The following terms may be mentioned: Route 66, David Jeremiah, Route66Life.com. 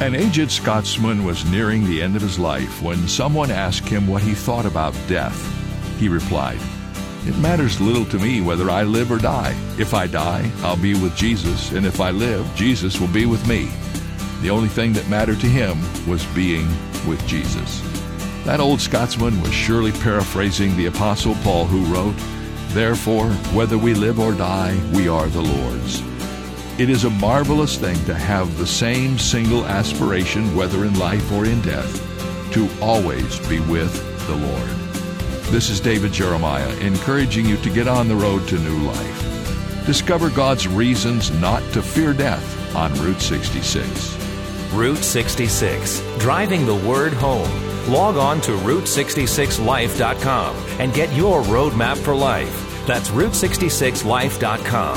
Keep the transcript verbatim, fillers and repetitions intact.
An aged Scotsman was nearing the end of his life when someone asked him what he thought about death. He replied, "It matters little to me whether I live or die. If I die, I'll be with Jesus, and if I live, Jesus will be with me." The only thing that mattered to him was being with Jesus. That old Scotsman was surely paraphrasing the Apostle Paul, who wrote, "Therefore, whether we live or die, we are the Lord's." It is a marvelous thing to have the same single aspiration, whether in life or in death, to always be with the Lord. This is David Jeremiah, encouraging you to get on the road to new life. Discover God's reasons not to fear death on Route sixty-six. Route sixty-six, driving the word home. Log on to Route sixty-six Life dot com and get your roadmap for life. That's Route sixty-six Life dot com.